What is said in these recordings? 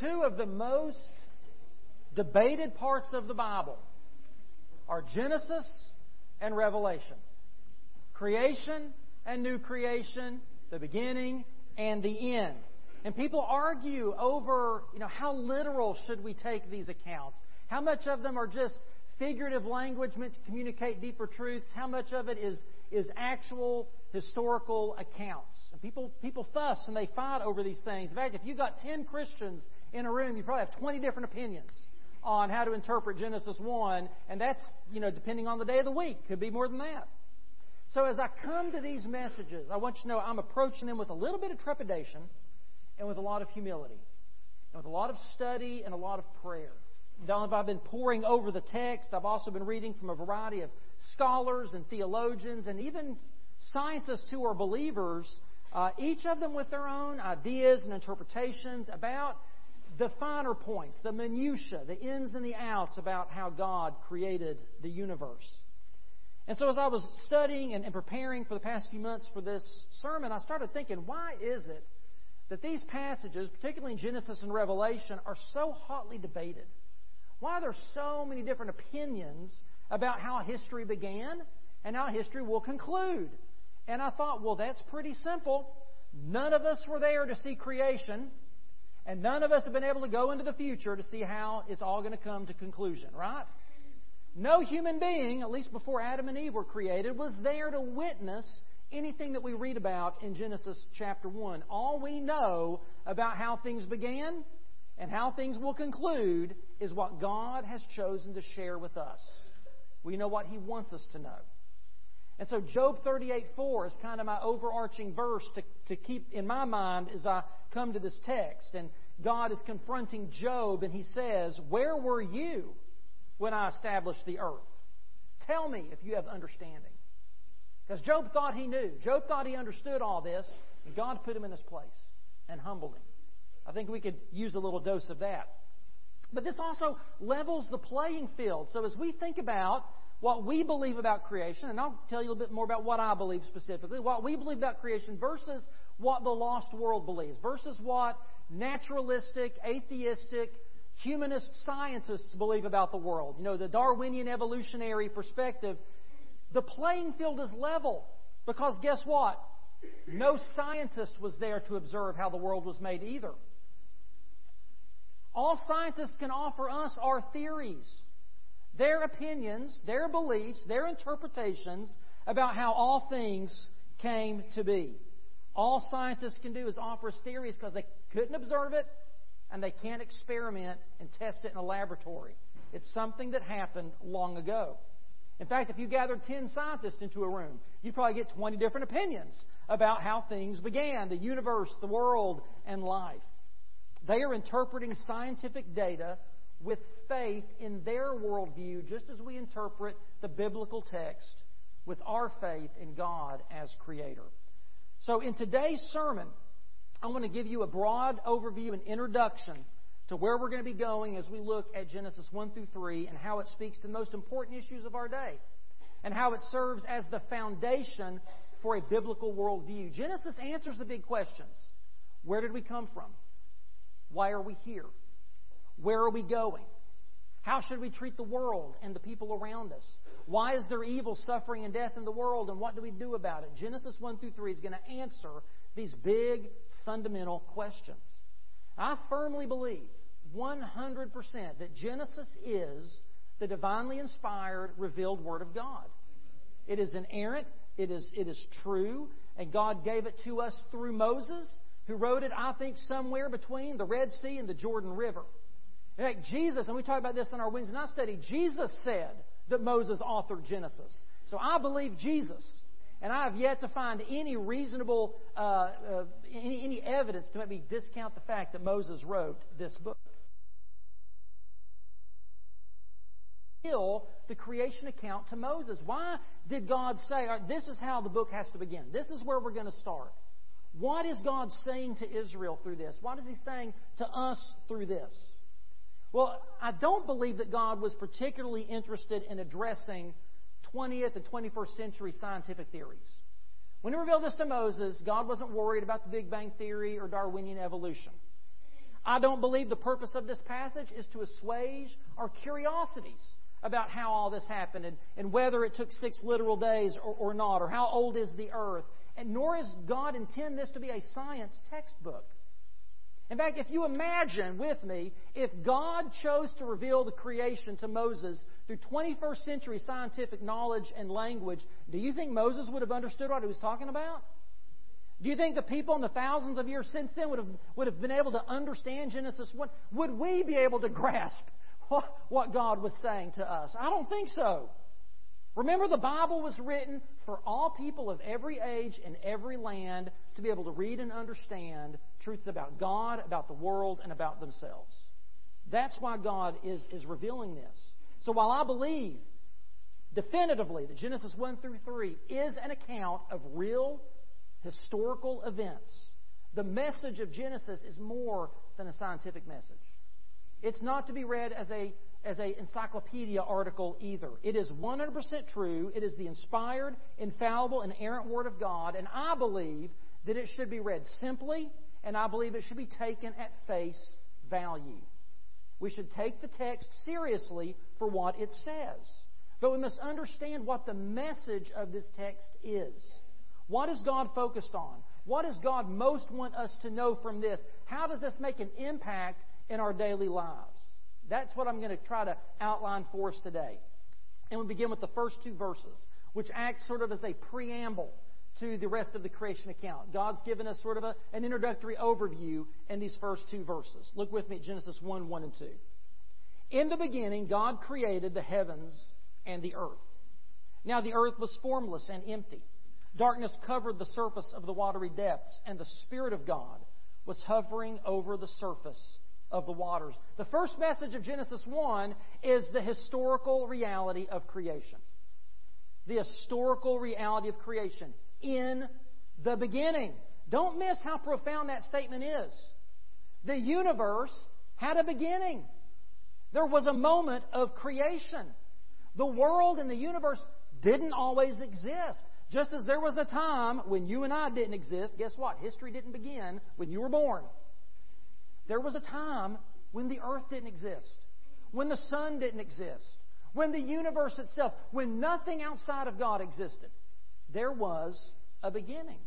Two of the most debated parts of the Bible are Genesis and Revelation. Creation and new creation, the beginning and the end. And people argue over, how literal should we take these accounts? How much of them are just figurative language meant to communicate deeper truths? How much of it is actual historical accounts? And people fuss and they fight over these things. In fact, if you got 10 Christians in a room, you probably have 20 different opinions on how to interpret Genesis 1, and that's, depending on the day of the week, could be more than that. So as I come to these messages, I want you to know I'm approaching them with a little bit of trepidation and with a lot of humility and with a lot of study and a lot of prayer. Not only have I been poring over the text, I've also been reading from a variety of scholars and theologians and even scientists who are believers, each of them with their own ideas and interpretations about the finer points, the minutiae, the ins and the outs about how God created the universe. And so as I was studying and preparing for the past few months for this sermon, I started thinking, why is it that these passages, particularly in Genesis and Revelation, are so hotly debated? Why are there so many different opinions about how history began and how history will conclude? And I thought, well, that's pretty simple. None of us were there to see creation, and none of us have been able to go into the future to see how it's all going to come to conclusion, right? No human being, at least before Adam and Eve were created, was there to witness anything that we read about in Genesis chapter 1. All we know about how things began and how things will conclude is what God has chosen to share with us. We know what He wants us to know. And so Job 38:4 is kind of my overarching verse to keep in my mind as I come to this text. And God is confronting Job, and He says, "Where were you when I established the earth? Tell me if you have understanding." Because Job thought he knew. Job thought he understood all this. And God put him in his place and humbled him. I think we could use a little dose of that. But this also levels the playing field. So as we think about what we believe about creation, and I'll tell you a little bit more about what I believe specifically, what we believe about creation versus what the lost world believes, versus what naturalistic, atheistic, humanist scientists believe about the world, the Darwinian evolutionary perspective, the playing field is level. Because guess what? No scientist was there to observe how the world was made either. All scientists can offer us are theories, their opinions, their beliefs, their interpretations about how all things came to be. All scientists can do is offer us theories because they couldn't observe it and they can't experiment and test it in a laboratory. It's something that happened long ago. In fact, if you gathered 10 scientists into a room, you'd probably get 20 different opinions about how things began, the universe, the world, and life. They are interpreting scientific data with faith in their worldview, just as we interpret the biblical text with our faith in God as Creator. So in today's sermon, I want to give you a broad overview and introduction to where we're going to be going as we look at Genesis 1 through 3 and how it speaks to the most important issues of our day and how it serves as the foundation for a biblical worldview. Genesis answers the big questions. Where did we come from? Why are we here? Where are we going? How should we treat the world and the people around us? Why is there evil, suffering, and death in the world, and what do we do about it? Genesis 1 through 3 is going to answer these big, fundamental questions. I firmly believe 100% that Genesis is the divinely inspired, revealed Word of God. It is inerrant, it is true, and God gave it to us through Moses, who wrote it, I think, somewhere between the Red Sea and the Jordan River. In fact, Jesus, and we talked about this in our Wednesday night study, Jesus said that Moses authored Genesis. So I believe Jesus, and I have yet to find any reasonable, any evidence to make me discount the fact that Moses wrote this book. The creation account to Moses. Why did God say, all right, this is how the book has to begin? This is where we're going to start. What is God saying to Israel through this? What is He saying to us through this? Well, I don't believe that God was particularly interested in addressing 20th and 21st century scientific theories. When He revealed this to Moses, God wasn't worried about the Big Bang Theory or Darwinian evolution. I don't believe the purpose of this passage is to assuage our curiosities about how all this happened and whether it took 6 literal days or not, or how old is the earth. And nor does God intend this to be a science textbook. In fact, if you imagine with me, if God chose to reveal the creation to Moses through 21st century scientific knowledge and language, do you think Moses would have understood what he was talking about? Do you think the people in the thousands of years since then would have been able to understand Genesis 1? Would we be able to grasp what God was saying to us? I don't think so. Remember, the Bible was written for all people of every age and every land to be able to read and understand truths about God, about the world, and about themselves. That's why God is revealing this. So while I believe definitively that Genesis 1 through 3 is an account of real historical events, the message of Genesis is more than a scientific message. It's not to be read as a encyclopedia article either. It is 100% true. It is the inspired, infallible, and errant Word of God, and I believe that it should be read simply, and I believe it should be taken at face value. We should take the text seriously for what it says. But we must understand what the message of this text is. What is God focused on? What does God most want us to know from this? How does this make an impact in our daily lives? That's what I'm going to try to outline for us today. And we begin with the first 2 verses, which acts sort of as a preamble to the rest of the creation account. God's given us sort of an introductory overview in these first 2 verses. Look with me at Genesis 1:1 and 2. In the beginning, God created the heavens and the earth. Now the earth was formless and empty. Darkness covered the surface of the watery depths, and the Spirit of God was hovering over the surface of the waters. The first message of Genesis 1 is the historical reality of creation. The historical reality of creation. In the beginning. Don't miss how profound that statement is. The universe had a beginning. There was a moment of creation. The world and the universe didn't always exist. Just as there was a time when you and I didn't exist, guess what? History didn't begin when you were born. There was a time when the earth didn't exist, when the sun didn't exist, when the universe itself, when nothing outside of God existed. There was a beginning.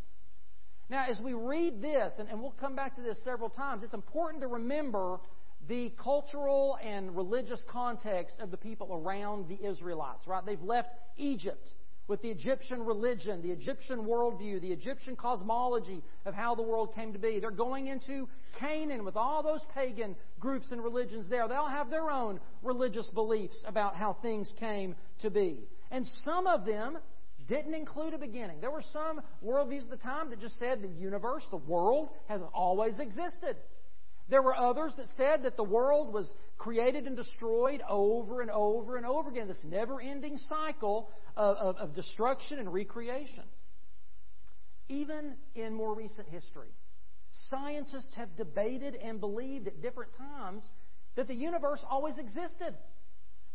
Now, as we read this, and we'll come back to this several times, it's important to remember the cultural and religious context of the people around the Israelites, right? They've left Egypt with the Egyptian religion, the Egyptian worldview, the Egyptian cosmology of how the world came to be. They're going into Canaan with all those pagan groups and religions there. They all have their own religious beliefs about how things came to be. And some of them didn't include a beginning. There were some worldviews at the time that just said the universe, the world, has always existed. There were others that said that the world was created and destroyed over and over and over again, this never-ending cycle of destruction and recreation. Even in more recent history, scientists have debated and believed at different times that the universe always existed.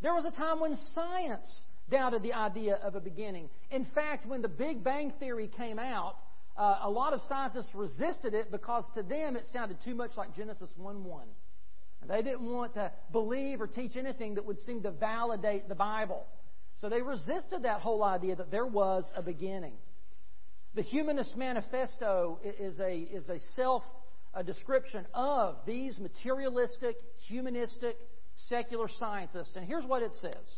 There was a time when science doubted the idea of a beginning. In fact, when the Big Bang Theory came out, a lot of scientists resisted it because to them it sounded too much like Genesis 1:1. And they didn't want to believe or teach anything that would seem to validate the Bible. So they resisted that whole idea that there was a beginning. The Humanist Manifesto is a self-description of these materialistic, humanistic, secular scientists. And here's what it says.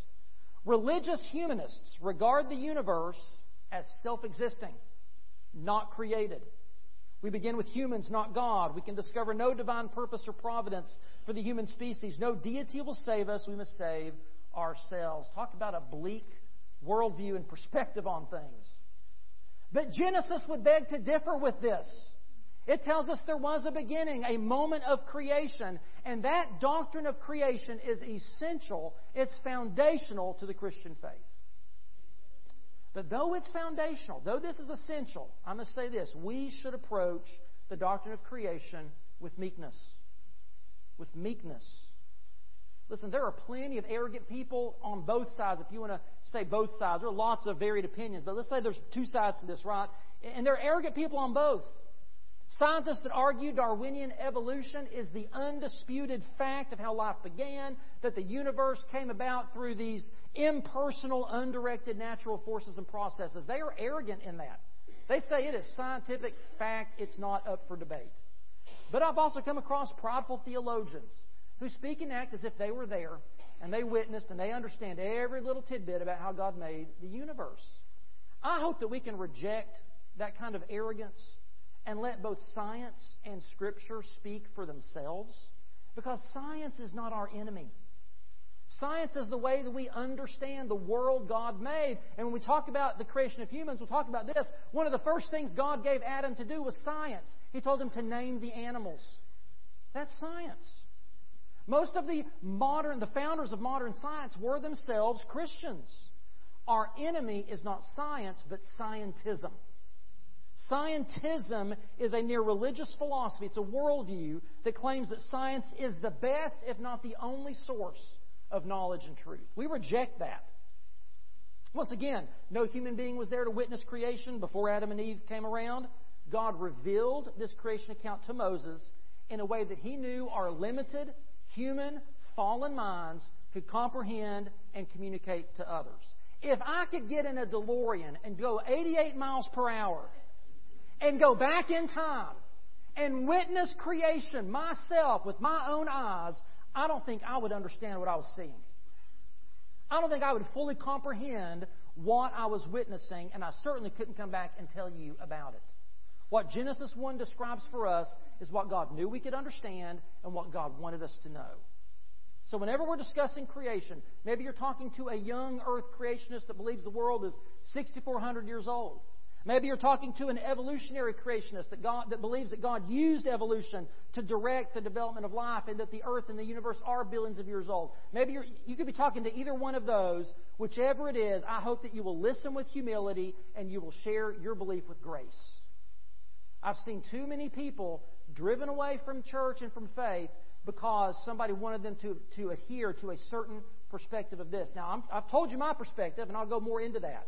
Religious humanists regard the universe as self-existing, not created. We begin with humans, not God. We can discover no divine purpose or providence for the human species. No deity will save us. We must save ourselves. Talk about a bleak worldview and perspective on things. But Genesis would beg to differ with this. It tells us there was a beginning, a moment of creation, and that doctrine of creation is essential. It's foundational to the Christian faith. But though it's foundational, though this is essential, I must say this, we should approach the doctrine of creation with meekness. With meekness. Listen, there are plenty of arrogant people on both sides. If you want to say both sides, there are lots of varied opinions. But let's say there's 2 sides to this, right? And there are arrogant people on both. Scientists that argue Darwinian evolution is the undisputed fact of how life began, that the universe came about through these impersonal, undirected natural forces and processes. They are arrogant in that. They say it is scientific fact. It's not up for debate. But I've also come across prideful theologians who speak and act as if they were there and they witnessed and they understand every little tidbit about how God made the universe. I hope that we can reject that kind of arrogance and let both science and Scripture speak for themselves, because science is not our enemy. Science is the way that we understand the world God made. And when we talk about the creation of humans, we'll talk about this. One of the first things God gave Adam to do was science. He told him to name the animals. That's science. Most of the founders of modern science were themselves Christians. Our enemy is not science, but scientism. Scientism is a near-religious philosophy. It's a worldview that claims that science is the best, if not the only source of knowledge and truth. We reject that. Once again, no human being was there to witness creation before Adam and Eve came around. God revealed this creation account to Moses in a way that he knew our limited, human, fallen minds could comprehend and communicate to others. If I could get in a DeLorean and go 88 miles per hour and go back in time and witness creation myself with my own eyes, I don't think I would understand what I was seeing. I don't think I would fully comprehend what I was witnessing, and I certainly couldn't come back and tell you about it. What Genesis 1 describes for us is what God knew we could understand and what God wanted us to know. So whenever we're discussing creation, maybe you're talking to a young earth creationist that believes the world is 6,400 years old. Maybe you're talking to an evolutionary creationist that believes that God used evolution to direct the development of life and that the earth and the universe are billions of years old. Maybe you could be talking to either one of those. Whichever it is, I hope that you will listen with humility and you will share your belief with grace. I've seen too many people driven away from church and from faith because somebody wanted them to adhere to a certain perspective of this. Now, I've told you my perspective, and I'll go more into that.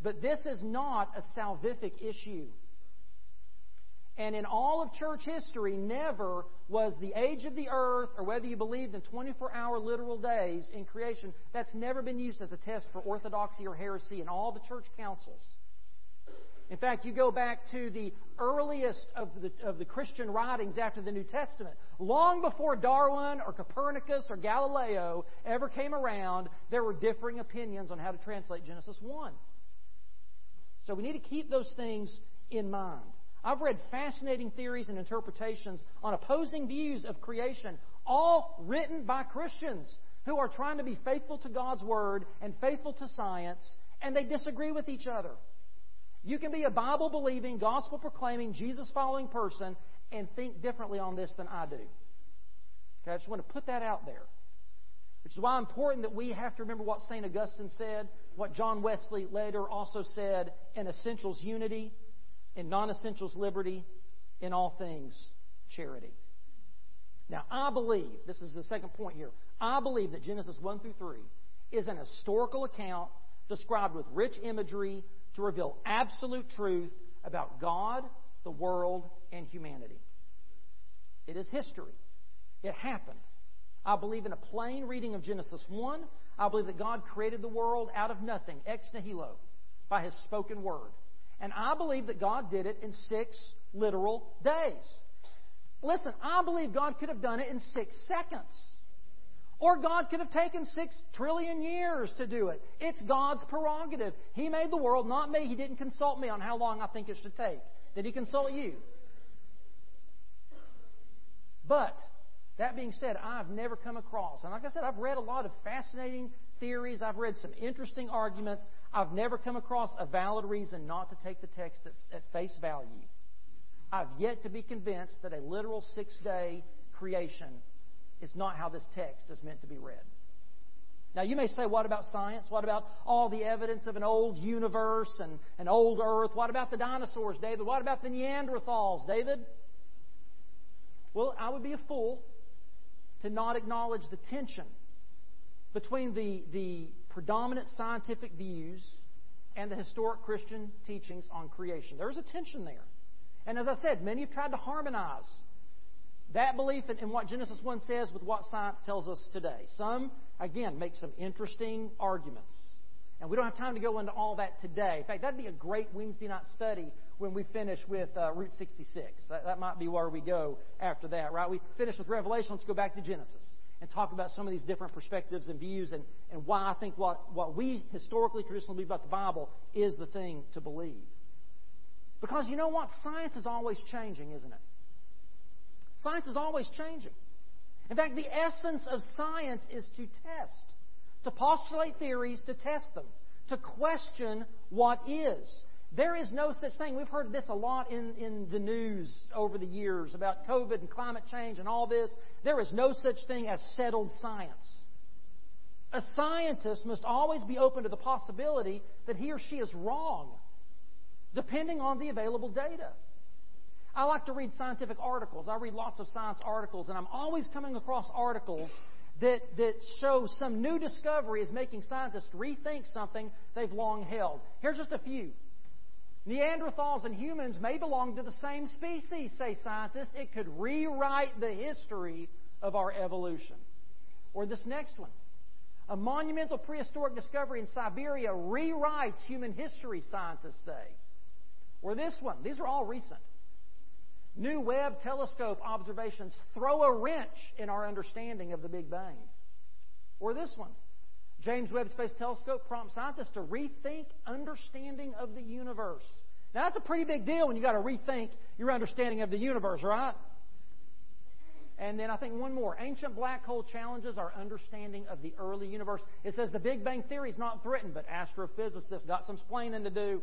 But this is not a salvific issue. And in all of church history, never was the age of the earth, or whether you believed in 24-hour literal days in creation, that's never been used as a test for orthodoxy or heresy in all the church councils. In fact, you go back to the earliest of the Christian writings after the New Testament. Long before Darwin or Copernicus or Galileo ever came around, there were differing opinions on how to translate Genesis 1. So we need to keep those things in mind. I've read fascinating theories and interpretations on opposing views of creation, all written by Christians who are trying to be faithful to God's Word and faithful to science, and they disagree with each other. You can be a Bible-believing, gospel-proclaiming, Jesus-following person and think differently on this than I do. Okay, I just want to put that out there. Which is why it's important that we have to remember what St. Augustine said, what John Wesley later also said, in essentials unity, in non-essentials liberty, in all things charity. Now, I believe, this is the second point here, I believe that Genesis 1 through 3 is an historical account described with rich imagery to reveal absolute truth about God, the world, and humanity. It is history. It happened. I believe in a plain reading of Genesis 1. I believe that God created the world out of nothing, ex nihilo, by His spoken word. And I believe that God did it in 6 literal days. Listen, I believe God could have done it in 6 seconds. Or God could have taken 6 trillion years to do it. It's God's prerogative. He made the world, not me. He didn't consult me on how long I think it should take. Did He consult you? But that being said, I've never come across, and like I said, I've read a lot of fascinating theories. I've read some interesting arguments. I've never come across a valid reason not to take the text at face value. I've yet to be convinced that a literal 6-day creation is not how this text is meant to be read. Now, you may say, what about science? What about all the evidence of an old universe and an old earth? What about the dinosaurs, David? What about the Neanderthals, David? Well, I would be a fool to not acknowledge the tension between the predominant scientific views and the historic Christian teachings on creation. There's a tension there. And as I said, many have tried to harmonize that belief in what Genesis 1 says with what science tells us today. Some, again, make some interesting arguments. And we don't have time to go into all that today. In fact, that'd be a great Wednesday night study when we finish with Route 66. That might be where we go after that, right? We finish with Revelation. Let's go back to Genesis and talk about some of these different perspectives and views and why I think what we historically, traditionally believe about the Bible is the thing to believe. Because you know what? Science is always changing, isn't it? Science is always changing. In fact, the essence of science is to test, to postulate theories, to test them, to question what is. There is no such thing. We've heard this a lot in the news over the years about COVID and climate change and all this. There is no such thing as settled science. A scientist must always be open to the possibility that he or she is wrong, depending on the available data. I like to read scientific articles. I read lots of science articles, and I'm always coming across articles that show some new discovery is making scientists rethink something they've long held. Here's just a few. Neanderthals and humans may belong to the same species, say scientists. It could rewrite the history of our evolution. Or this next one. A monumental prehistoric discovery in Siberia rewrites human history, scientists say. Or this one. These are all recent. New Webb telescope observations throw a wrench in our understanding of the Big Bang. Or this one. James Webb Space Telescope prompts scientists to rethink understanding of the universe. Now, that's a pretty big deal when you've got to rethink your understanding of the universe, right? And then I think one more. Ancient black hole challenges our understanding of the early universe. It says the Big Bang Theory is not threatened, but astrophysicists got some explaining to do.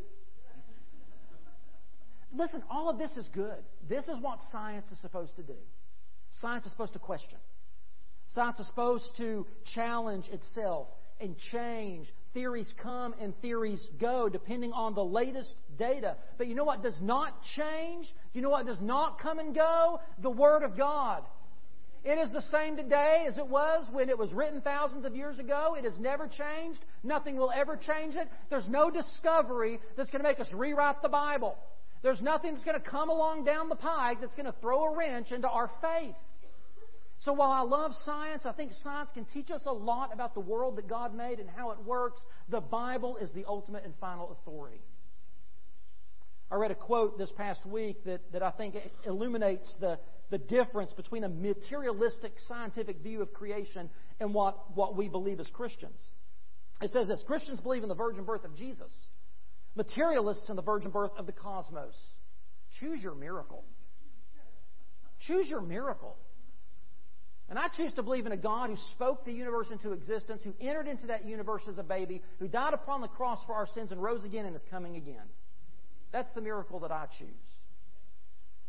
Listen, all of this is good. This is what science is supposed to do. Science is supposed to question. Science is supposed to challenge itself and change. Theories come and theories go depending on the latest data. But you know what does not change? You know what does not come and go? The Word of God. It is the same today as it was when it was written thousands of years ago. It has never changed. Nothing will ever change it. There's no discovery that's going to make us rewrite the Bible. There's nothing that's going to come along down the pike that's going to throw a wrench into our faith. So while I love science, I think science can teach us a lot about the world that God made and how it works. The Bible is the ultimate and final authority. I read a quote this past week that I think illuminates the difference between a materialistic scientific view of creation and what we believe as Christians. It says this: Christians believe in the virgin birth of Jesus. Materialists in the virgin birth of the cosmos. Choose your miracle. Choose your miracle. And I choose to believe in a God who spoke the universe into existence, who entered into that universe as a baby, who died upon the cross for our sins and rose again and is coming again. That's the miracle that I choose.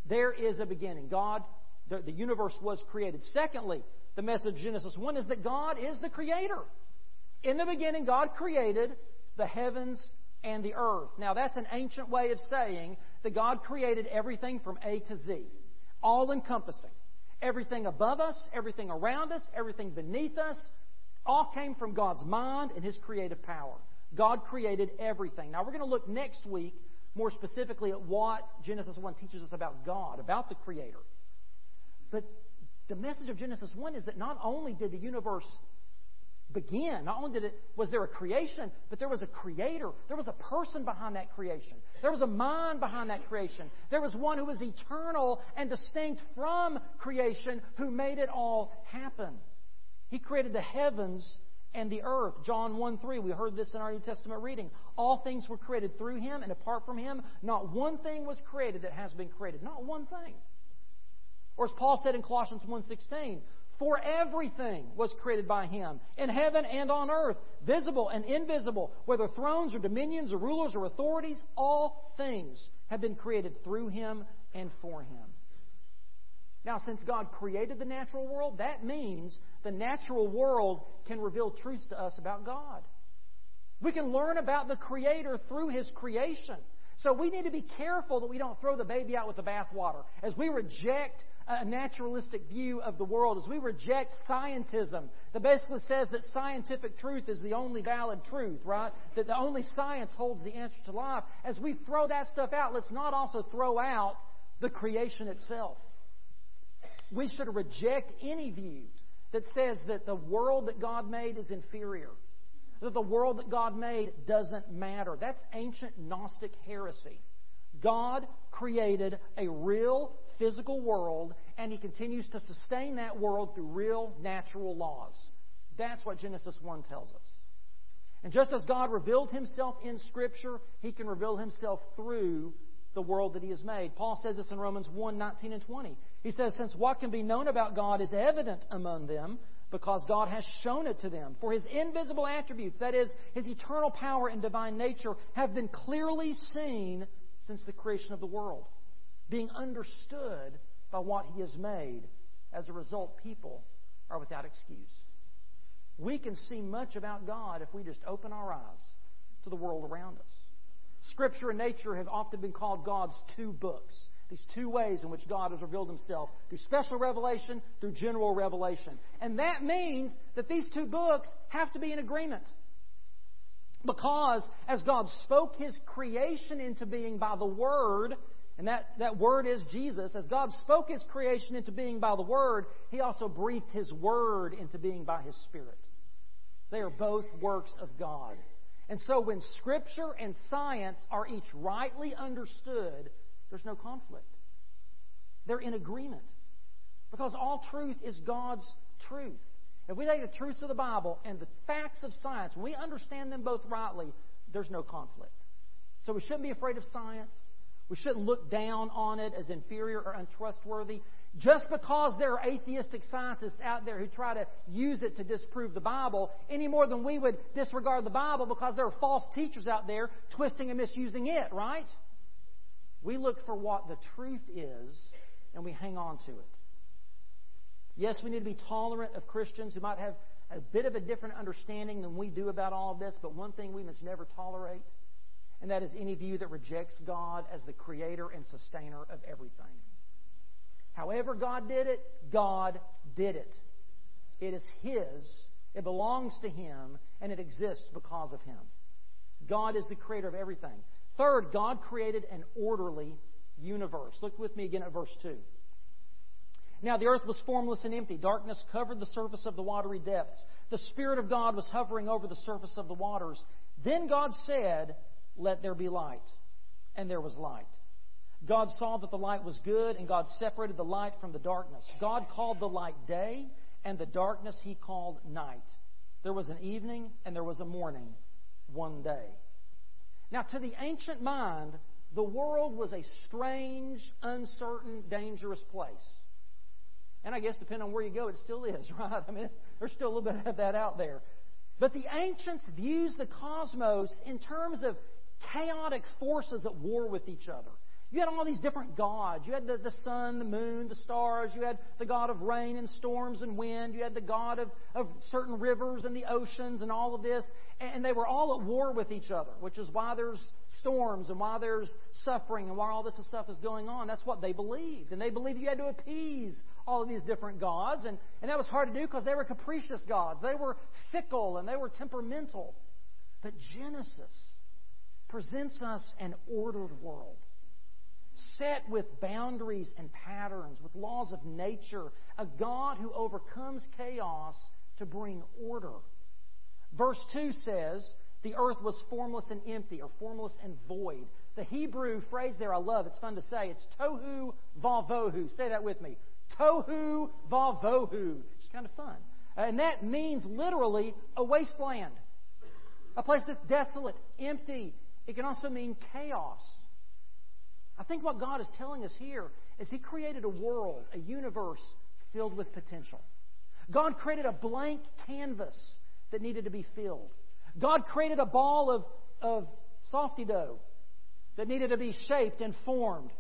There is a beginning. God, the universe was created. Secondly, the message of Genesis 1 is that God is the creator. In the beginning, God created the heavens and the earth. Now, that's an ancient way of saying that God created everything from A to Z, all-encompassing. Everything above us, everything around us, everything beneath us, all came from God's mind and His creative power. God created everything. Now, we're going to look next week more specifically at what Genesis 1 teaches us about God, about the Creator. But the message of Genesis 1 is that not only did the universe begin, not only was there a creation, but there was a creator. There was a person behind that creation. There was a mind behind that creation. There was one who was eternal and distinct from creation who made it all happen. He created the heavens and the earth. John 1:3, we heard this in our New Testament reading. All things were created through Him, and apart from Him, not one thing was created that has been created. Not one thing. Or as Paul said in Colossians 1:16, for everything was created by Him, in heaven and on earth, visible and invisible, whether thrones or dominions or rulers or authorities, all things have been created through Him and for Him. Now, since God created the natural world, that means the natural world can reveal truths to us about God. We can learn about the Creator through His creation. So we need to be careful that we don't throw the baby out with the bathwater. As we reject a naturalistic view of the world, as we reject scientism, that basically says that scientific truth is the only valid truth, right? That the only science holds the answer to life. As we throw that stuff out, let's not also throw out the creation itself. We should reject any view that says that the world that God made is inferior, that the world that God made doesn't matter. That's ancient Gnostic heresy. God created a real physical world, and He continues to sustain that world through real natural laws. That's what Genesis 1 tells us. And just as God revealed Himself in Scripture, He can reveal Himself through the world that He has made. Paul says this in Romans 1, 19 and 20. He says, "Since what can be known about God is evident among them, because God has shown it to them. For His invisible attributes, that is, His eternal power and divine nature, have been clearly seen since the creation of the world, being understood by what He has made. As a result, people are without excuse." We can see much about God if we just open our eyes to the world around us. Scripture and nature have often been called God's two books, these two ways in which God has revealed Himself, through special revelation, through general revelation. And that means that these two books have to be in agreement. Because as God spoke His creation into being by the Word, and that Word is Jesus. As God spoke His creation into being by the Word, He also breathed His Word into being by His Spirit. They are both works of God. And so when Scripture and science are each rightly understood, there's no conflict. They're in agreement. Because all truth is God's truth. If we take the truths of the Bible and the facts of science, when we understand them both rightly, there's no conflict. So we shouldn't be afraid of science. We shouldn't look down on it as inferior or untrustworthy. Just because there are atheistic scientists out there who try to use it to disprove the Bible, any more than we would disregard the Bible because there are false teachers out there twisting and misusing it, right? We look for what the truth is, and we hang on to it. Yes, we need to be tolerant of Christians who might have a bit of a different understanding than we do about all of this, but one thing we must never tolerate, and that is any view that rejects God as the creator and sustainer of everything. However God did it, God did it. It is His, it belongs to Him, and it exists because of Him. God is the creator of everything. Third, God created an orderly universe. Look with me again at verse 2. "Now the earth was formless and empty. Darkness covered the surface of the watery depths. The Spirit of God was hovering over the surface of the waters. Then God said, 'Let there be light.' And there was light. God saw that the light was good, and God separated the light from the darkness. God called the light day, and the darkness He called night. There was an evening, and there was a morning, one day." Now, to the ancient mind, the world was a strange, uncertain, dangerous place. And I guess depending on where you go, it still is, right? I mean, there's still a little bit of that out there. But the ancients views the cosmos in terms of chaotic forces at war with each other. You had all these different gods. You had the sun, the moon, the stars. You had the god of rain and storms and wind. You had the god of certain rivers and the oceans and all of this. And they were all at war with each other, which is why there's storms and why there's suffering and why all this stuff is going on. That's what they believed. And they believed you had to appease all of these different gods. And that was hard to do because they were capricious gods. They were fickle and they were temperamental. But Genesis presents us an ordered world, set with boundaries and patterns, with laws of nature, a God who overcomes chaos to bring order. Verse 2 says, "The earth was formless and empty," or formless and void. The Hebrew phrase there, I love, it's fun to say. It's tohu vavohu. Say that with me. Tohu vavohu. It's kind of fun. And that means literally a wasteland, a place that's desolate, empty. It can also mean chaos. I think what God is telling us here is He created a world, a universe filled with potential. God created a blank canvas that needed to be filled. God created a ball of softy dough that needed to be shaped and formed.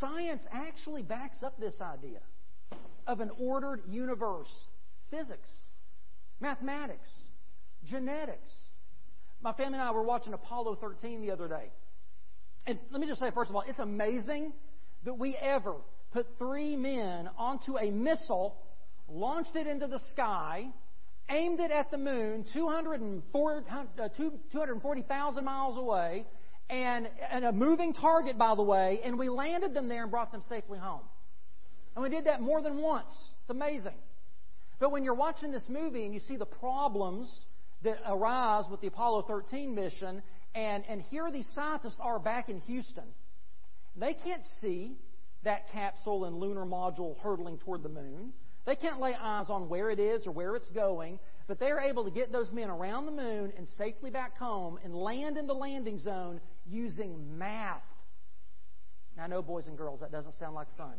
Science actually backs up this idea of an ordered universe. Physics, mathematics, genetics. My family and I were watching Apollo 13 the other day. And let me just say, first of all, it's amazing that we ever put three men onto a missile, launched it into the sky, aimed it at the moon 240,000 miles away, and a moving target, by the way, and we landed them there and brought them safely home. And we did that more than once. It's amazing. But when you're watching this movie and you see the problems that arise with the Apollo 13 mission, and here these scientists are back in Houston. They can't see that capsule and lunar module hurtling toward the moon. They can't lay eyes on where it is or where it's going, but they're able to get those men around the moon and safely back home and land in the landing zone using math. Now, no, boys and girls, that doesn't sound like fun.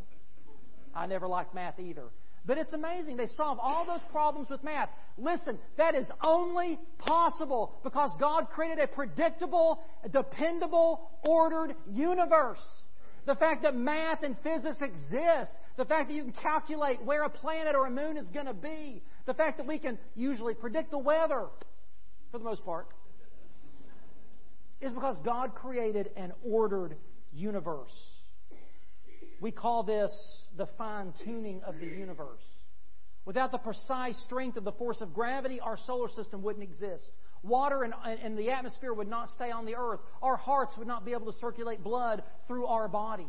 I never liked math either. But it's amazing. They solve all those problems with math. Listen, that is only possible because God created a predictable, dependable, ordered universe. The fact that math and physics exist, the fact that you can calculate where a planet or a moon is going to be, the fact that we can usually predict the weather, for the most part, is because God created an ordered universe. We call this the fine-tuning of the universe. Without the precise strength of the force of gravity, our solar system wouldn't exist. Water and the atmosphere would not stay on the earth. Our hearts would not be able to circulate blood through our body.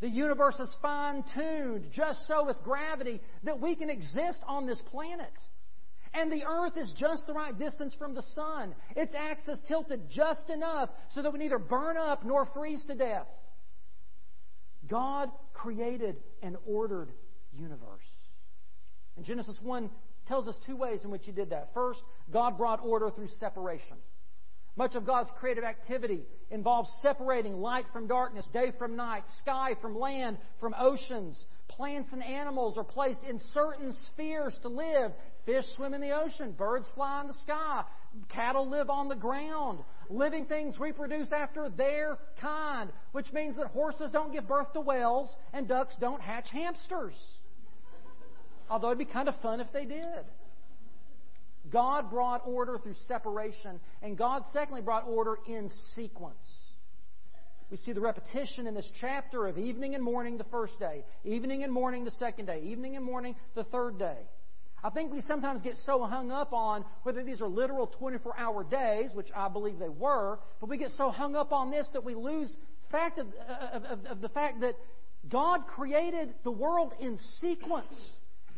The universe is fine-tuned just so with gravity that we can exist on this planet. And the earth is just the right distance from the sun. Its axis tilted just enough so that we neither burn up nor freeze to death. God created an ordered universe. And Genesis 1 tells us two ways in which He did that. First, God brought order through separation. Much of God's creative activity involves separating light from darkness, day from night, sky from land, from oceans. Plants and animals are placed in certain spheres to live. Fish swim in the ocean. Birds fly in the sky. Cattle live on the ground. Living things reproduce after their kind, which means that horses don't give birth to whales and ducks don't hatch hamsters. Although it'd be kind of fun if they did. God brought order through separation, and God secondly brought order in sequence. We see the repetition in this chapter of evening and morning the first day, evening and morning the second day, evening and morning the third day. I think we sometimes get so hung up on whether these are literal 24-hour days, which I believe they were, but we get so hung up on this that we lose fact of the fact that God created the world in sequence,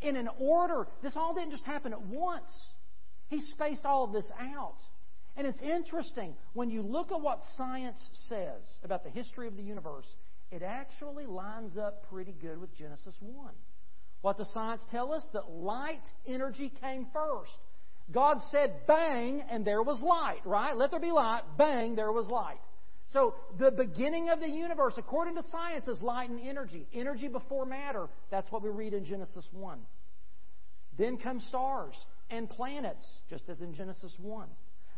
in an order. This all didn't just happen at once. He spaced all of this out. And it's interesting, when you look at what science says about the history of the universe, it actually lines up pretty good with Genesis 1. What does science tell us? That light energy came first. God said, bang, and there was light, right? Let there be light, bang, there was light. So the beginning of the universe, according to science, is light and energy. Energy before matter. That's what we read in Genesis 1. Then come stars and planets, just as in Genesis 1.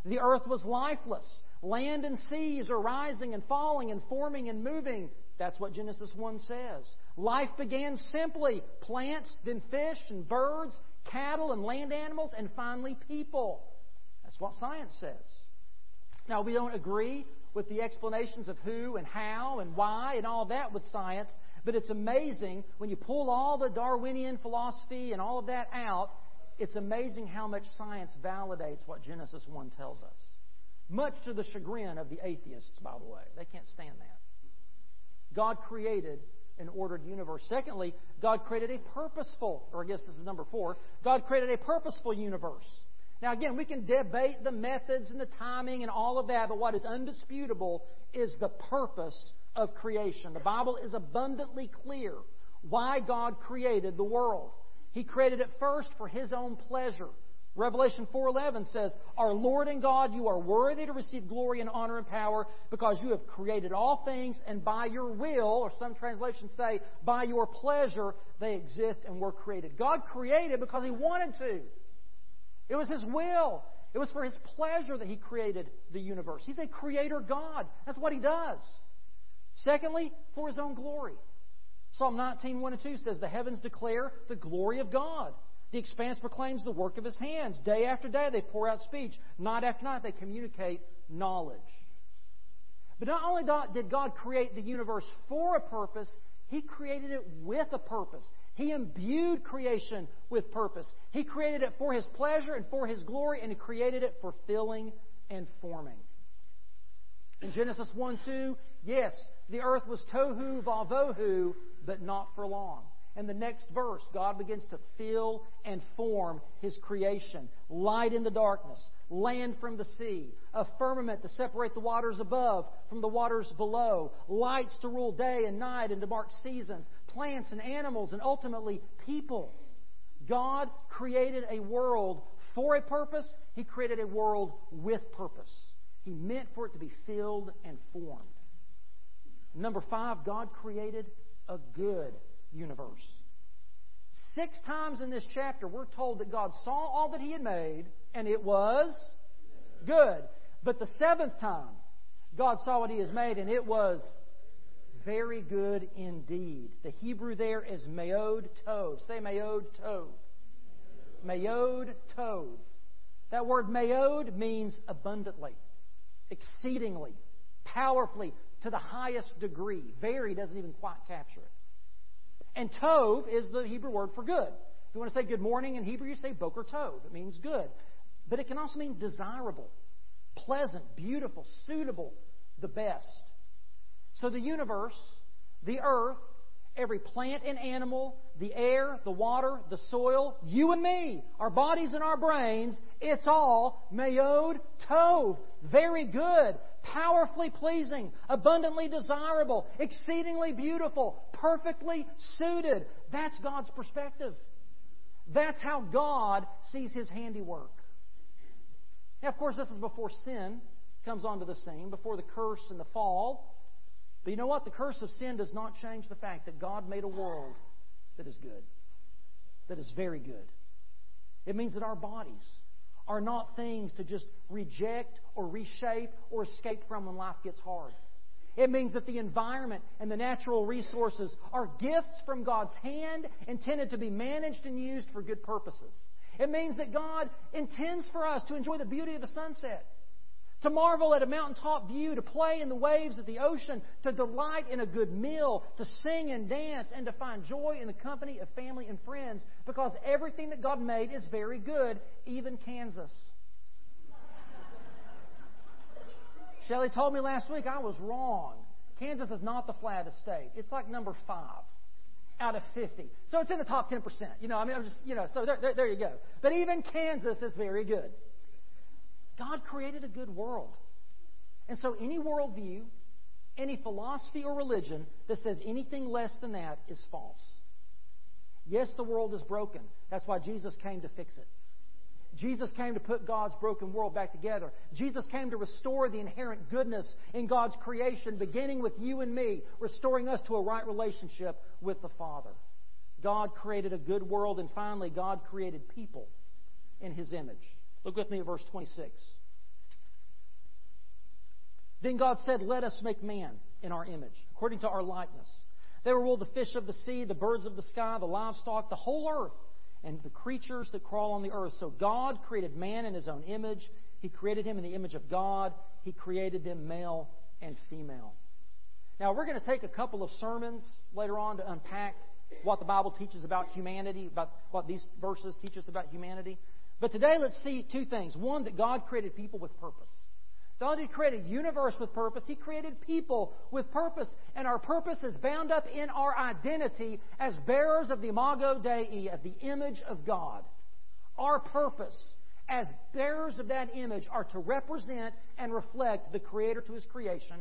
The earth was lifeless. Land and seas are rising and falling and forming and moving. That's what Genesis 1 says. Life began simply. Plants, then fish and birds, cattle and land animals, and finally people. That's what science says. Now, we don't agree with the explanations of who and how and why and all that with science, but it's amazing when you pull all the Darwinian philosophy and all of that out, it's amazing how much science validates what Genesis 1 tells us. Much to the chagrin of the atheists, by the way. They can't stand that. God created an ordered universe. Secondly, God created a purposeful, or I guess this is number 4, God created a purposeful universe. Now, again, we can debate the methods and the timing and all of that, but what is undisputable is the purpose of creation. The Bible is abundantly clear why God created the world. He created it first for His own pleasure. Revelation 4:11 says, "Our Lord and God, you are worthy to receive glory and honor and power because you have created all things, and by your will," or some translations say, "by your pleasure," they exist and were created. God created because He wanted to. It was His will. It was for His pleasure that He created the universe. He's a creator God. That's what He does. Secondly, for His own glory. Psalm 19:1-2 says, "The heavens declare the glory of God. The expanse proclaims the work of His hands. Day after day they pour out speech. Night after night they communicate knowledge." But not only did God create the universe for a purpose, He created it with a purpose. He imbued creation with purpose. He created it for His pleasure and for His glory, and He created it for filling and forming. In Genesis 1:2, yes, the earth was tohu vavohu, but not for long. And the next verse, God begins to fill and form His creation. Light in the darkness, land from the sea, a firmament to separate the waters above from the waters below, lights to rule day and night and to mark seasons, plants and animals, and ultimately people. God created a world for a purpose. He created a world with purpose. He meant for it to be filled and formed. Number 5, God created a good universe. 6 times in this chapter, we're told that God saw all that He had made, and it was good. But the 7th time, God saw what He has made, and it was very good indeed. The Hebrew there is meod tov. Say meod tov. Meod tov. That word meod means abundantly, exceedingly, powerfully, to the highest degree. Very doesn't even quite capture it. And tov is the Hebrew word for good. If you want to say good morning in Hebrew, you say boker tov. It means good. But it can also mean desirable, pleasant, beautiful, suitable, the best. So the universe, the earth, every plant and animal, the air, the water, the soil, you and me, our bodies and our brains, it's all meod tov, very good, powerfully pleasing, abundantly desirable, exceedingly beautiful, perfectly suited. That's God's perspective. That's how God sees His handiwork. Now, of course, this is before sin comes onto the scene, before the curse and the fall. But you know what? The curse of sin does not change the fact that God made a world that is good, that is very good. It means that our bodies are not things to just reject or reshape or escape from when life gets hard. It means that the environment and the natural resources are gifts from God's hand intended to be managed and used for good purposes. It means that God intends for us to enjoy the beauty of the sunset, to marvel at a mountaintop view, to play in the waves of the ocean, to delight in a good meal, to sing and dance, and to find joy in the company of family and friends, because everything that God made is very good, even Kansas. Shelley told me last week I was wrong. Kansas is not the flattest state. It's like number 5 out of 50. So it's in the top 10%. So there you go. But even Kansas is very good. God created a good world. And so any worldview, any philosophy or religion that says anything less than that is false. Yes, the world is broken. That's why Jesus came to fix it. Jesus came to put God's broken world back together. Jesus came to restore the inherent goodness in God's creation, beginning with you and me, restoring us to a right relationship with the Father. God created a good world, and finally, God created people in His image. Look with me at verse 26. Then God said, "Let us make man in our image, according to our likeness. They will rule the fish of the sea, the birds of the sky, the livestock, the whole earth, and the creatures that crawl on the earth." So God created man in His own image. He created him in the image of God. He created them male and female. Now, we're going to take a couple of sermons later on to unpack what the Bible teaches about humanity, about what these verses teach us about humanity. But today, let's see two things. One, that God created people with purpose. God did create a universe with purpose. He created people with purpose. And our purpose is bound up in our identity as bearers of the Imago Dei, of the image of God. Our purpose as bearers of that image are to represent and reflect the Creator to His creation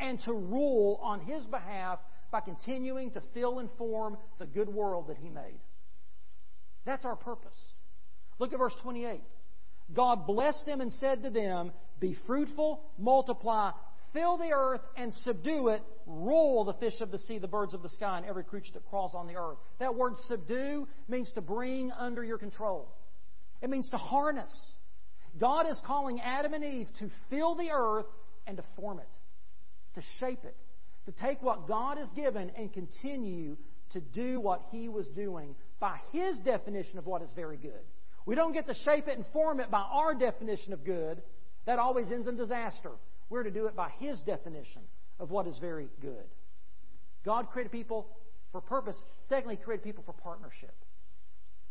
and to rule on His behalf by continuing to fill and form the good world that He made. That's our purpose. Look at verse 28. God blessed them and said to them, "Be fruitful, multiply, fill the earth and subdue it, rule the fish of the sea, the birds of the sky, and every creature that crawls on the earth." That word subdue means to bring under your control. It means to harness. God is calling Adam and Eve to fill the earth and to form it, to shape it, to take what God has given and continue to do what He was doing by His definition of what is very good. We don't get to shape it and form it by our definition of good. That always ends in disaster. We're to do it by His definition of what is very good. God created people for purpose. Secondly, He created people for partnership.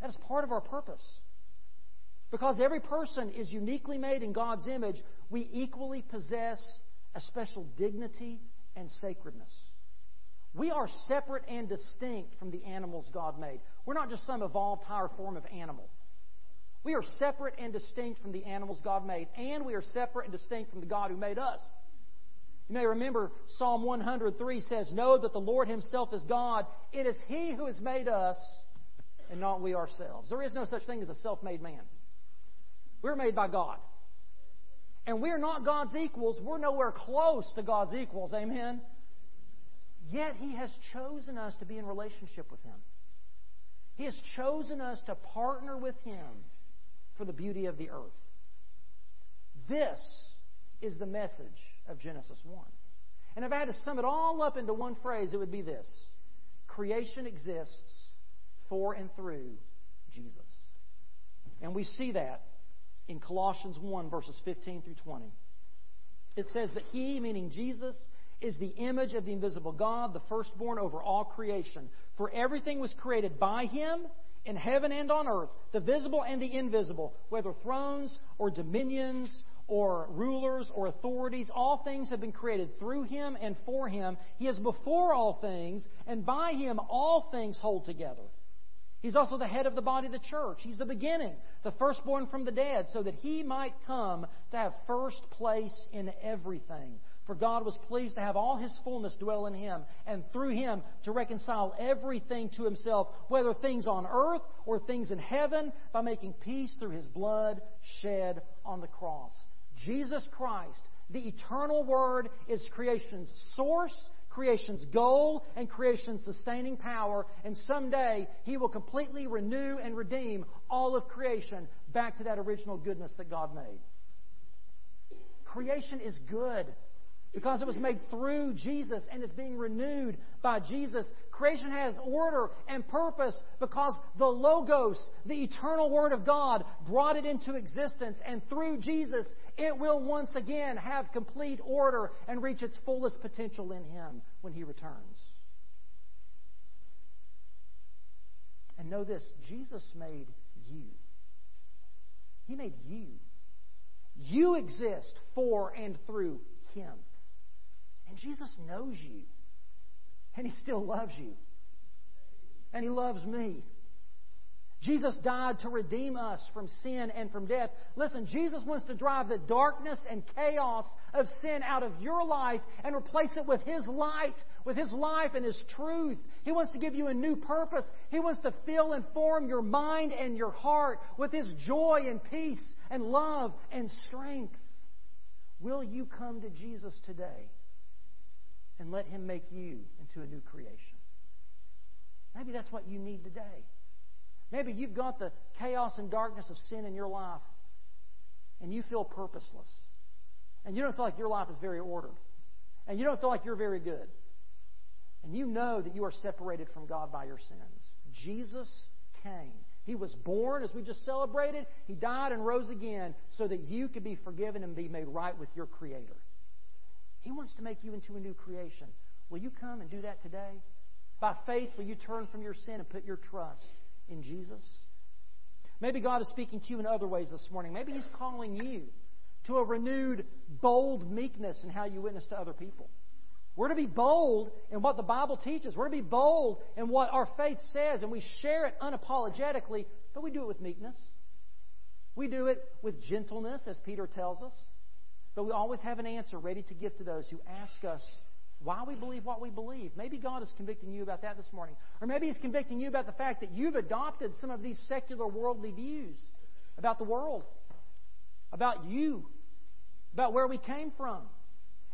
That is part of our purpose. Because every person is uniquely made in God's image, we equally possess a special dignity and sacredness. We are separate and distinct from the animals God made. We're not just some evolved higher form of animal. We are separate and distinct from the animals God made, and we are separate and distinct from the God who made us. You may remember Psalm 103 says, "Know that the Lord Himself is God. It is He who has made us, and not we ourselves." There is no such thing as a self-made man. We're made by God. And we're not God's equals. We're nowhere close to God's equals. Amen? Yet He has chosen us to be in relationship with Him. He has chosen us to partner with Him for the beauty of the earth. This is the message of Genesis 1. And if I had to sum it all up into one phrase, it would be this: creation exists for and through Jesus. And we see that in Colossians 1, verses 15 through 20. It says that He, meaning Jesus, is the image of the invisible God, the firstborn over all creation. For everything was created by Him in heaven and on earth, the visible and the invisible, whether thrones or dominions or rulers or authorities. All things have been created through Him and for Him. He is before all things, and by Him all things hold together. He's also the head of the body of the church. He's the beginning, the firstborn from the dead, so that He might come to have first place in everything. For God was pleased to have all His fullness dwell in Him, and through Him to reconcile everything to Himself, whether things on earth or things in heaven, by making peace through His blood shed on the cross. Jesus Christ, the eternal Word, is creation's source, creation's goal, and creation's sustaining power. And someday, He will completely renew and redeem all of creation back to that original goodness that God made. Creation is good because it was made through Jesus and is being renewed by Jesus. Creation has order and purpose because the Logos, the eternal Word of God, brought it into existence. And through Jesus, it will once again have complete order and reach its fullest potential in Him when He returns. And know this, Jesus made you. He made you. You exist for and through Him. And Jesus knows you. And He still loves you. And He loves me. Jesus died to redeem us from sin and from death. Listen, Jesus wants to drive the darkness and chaos of sin out of your life and replace it with His light, with His life and His truth. He wants to give you a new purpose. He wants to fill and form your mind and your heart with His joy and peace and love and strength. Will you come to Jesus today and let Him make you into a new creation? Maybe that's what you need today. Maybe you've got the chaos and darkness of sin in your life, and you feel purposeless, and you don't feel like your life is very ordered, and you don't feel like you're very good, and you know that you are separated from God by your sins. Jesus came. He was born, as we just celebrated. He died and rose again so that you could be forgiven and be made right with your Creator. He wants to make you into a new creation. Will you come and do that today? By faith, will you turn from your sin and put your trust in Jesus? Maybe God is speaking to you in other ways this morning. Maybe He's calling you to a renewed, bold meekness in how you witness to other people. We're to be bold in what the Bible teaches. We're to be bold in what our faith says, and we share it unapologetically, but we do it with meekness. We do it with gentleness, as Peter tells us. But we always have an answer ready to give to those who ask us why we believe what we believe. Maybe God is convicting you about that this morning. Or maybe He's convicting you about the fact that you've adopted some of these secular worldly views about the world, about you, about where we came from.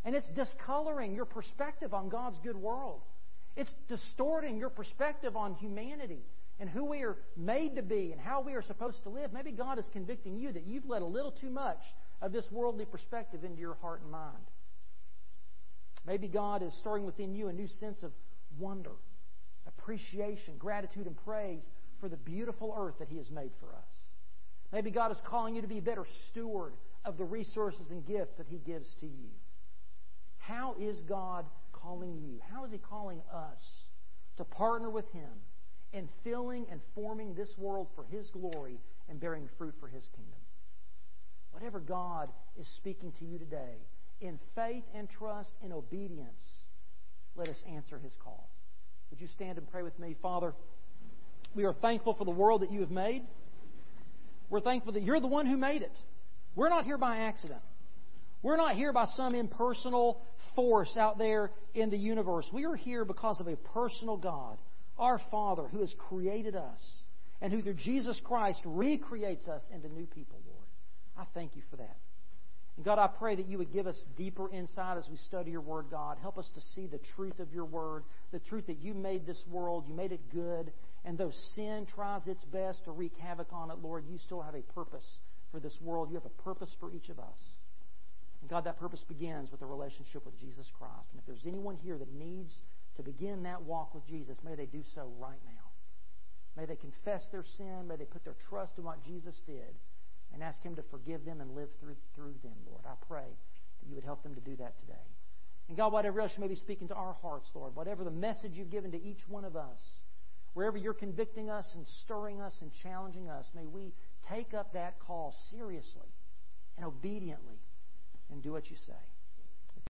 And it's discoloring your perspective on God's good world. It's distorting your perspective on humanity and who we are made to be and how we are supposed to live. Maybe God is convicting you that you've let a little too much of this worldly perspective into your heart and mind. Maybe God is stirring within you a new sense of wonder, appreciation, gratitude, and praise for the beautiful earth that He has made for us. Maybe God is calling you to be a better steward of the resources and gifts that He gives to you. How is God calling you? How is He calling us to partner with Him in filling and forming this world for His glory and bearing fruit for His kingdom? Whatever God is speaking to you today, in faith and trust and obedience, let us answer His call. Would you stand and pray with me? Father, we are thankful for the world that You have made. We're thankful that You're the one who made it. We're not here by accident. We're not here by some impersonal force out there in the universe. We are here because of a personal God, our Father, who has created us and who through Jesus Christ recreates us into new people, Lord. I thank You for that. And God, I pray that You would give us deeper insight as we study Your Word, God. Help us to see the truth of Your Word, the truth that You made this world, You made it good, and though sin tries its best to wreak havoc on it, Lord, You still have a purpose for this world. You have a purpose for each of us. And God, that purpose begins with a relationship with Jesus Christ. And if there's anyone here that needs to begin that walk with Jesus, may they do so right now. May they confess their sin. May they put their trust in what Jesus did and ask Him to forgive them and live through them, Lord. I pray that You would help them to do that today. And God, whatever else You may be speaking to our hearts, Lord, whatever the message You've given to each one of us, wherever You're convicting us and stirring us and challenging us, may we take up that call seriously and obediently and do what You say.